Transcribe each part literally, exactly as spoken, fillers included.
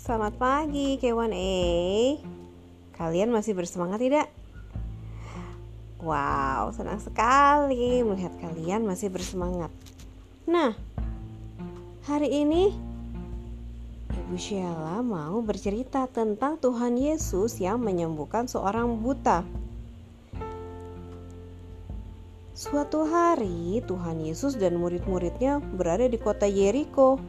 Selamat pagi K satu A. Kalian masih bersemangat tidak? Wow, senang sekali melihat kalian masih bersemangat. Nah, hari ini Ibu Sheila mau bercerita tentang Tuhan Yesus yang menyembuhkan seorang buta. Suatu hari Tuhan Yesus dan murid-muridnya berada di kota Yeriko.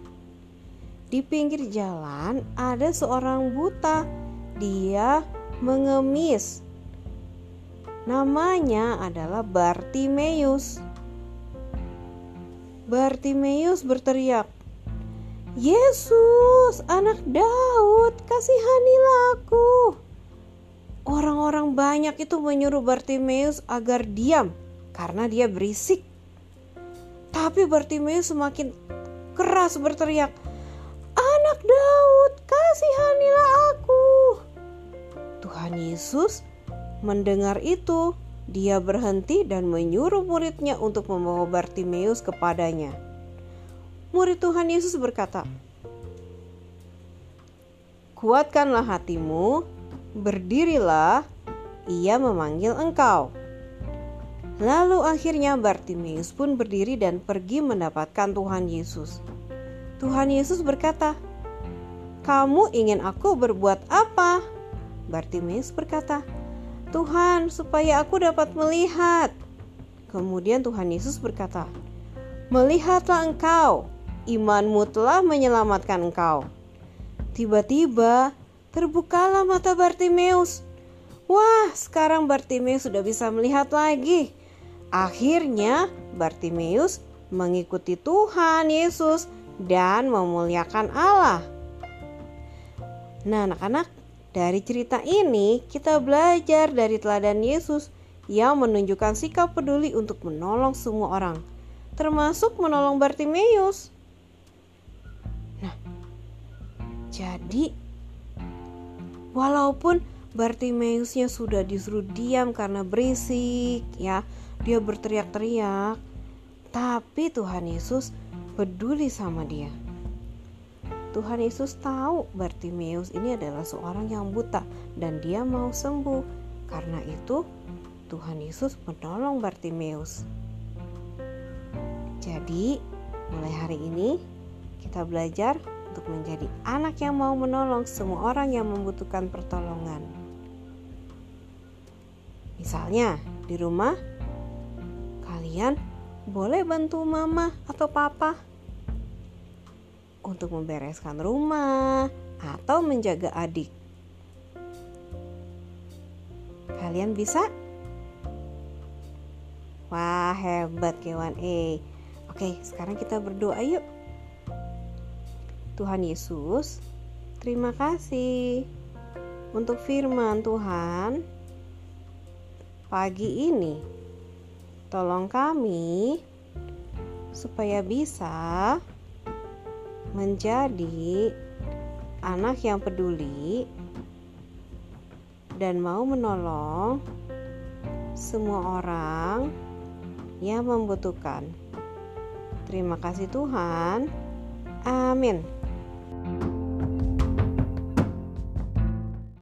Di pinggir jalan ada seorang buta. Dia mengemis. Namanya adalah Bartimeus. Bartimeus berteriak, "Yesus, anak Daud, kasihanilah aku." Orang-orang banyak itu menyuruh Bartimeus agar diam karena dia berisik. Tapi Bartimeus semakin keras berteriak, "Anak Daud, kasihanilah aku." Tuhan Yesus mendengar itu, dia berhenti dan menyuruh muridnya untuk membawa Bartimeus kepadanya. Murid Tuhan Yesus berkata, "Kuatkanlah hatimu, berdirilah, ia memanggil engkau." Lalu akhirnya Bartimeus pun berdiri dan pergi mendapatkan Tuhan Yesus. Tuhan Yesus berkata, "Kamu ingin aku berbuat apa?" Bartimeus berkata, "Tuhan, supaya aku dapat melihat." Kemudian Tuhan Yesus berkata, "Melihatlah engkau, imanmu telah menyelamatkan engkau." Tiba-tiba terbukalah mata Bartimeus. Wah, sekarang Bartimeus sudah bisa melihat lagi. Akhirnya Bartimeus mengikuti Tuhan Yesus dan memuliakan Allah. Nah, anak-anak, dari cerita ini kita belajar dari teladan Yesus yang menunjukkan sikap peduli untuk menolong semua orang, termasuk menolong Bartimeus. Nah, jadi walaupun Bartimeusnya sudah disuruh diam karena berisik, ya, dia berteriak-teriak, tapi Tuhan Yesus peduli sama dia. Tuhan Yesus tahu Bartimeus ini adalah seorang yang buta dan dia mau sembuh. Karena itu Tuhan Yesus menolong Bartimeus. Jadi mulai hari ini kita belajar untuk menjadi anak yang mau menolong semua orang yang membutuhkan pertolongan. Misalnya di rumah kalian boleh bantu mama atau papa untuk membereskan rumah atau menjaga adik. Kalian bisa? Wah, hebat K satu A. Oke, sekarang kita berdoa yuk. Tuhan Yesus, terima kasih untuk firman Tuhan pagi ini. Tolong kami supaya bisa menjadi anak yang peduli dan mau menolong semua orang yang membutuhkan. Terima kasih Tuhan. Amin.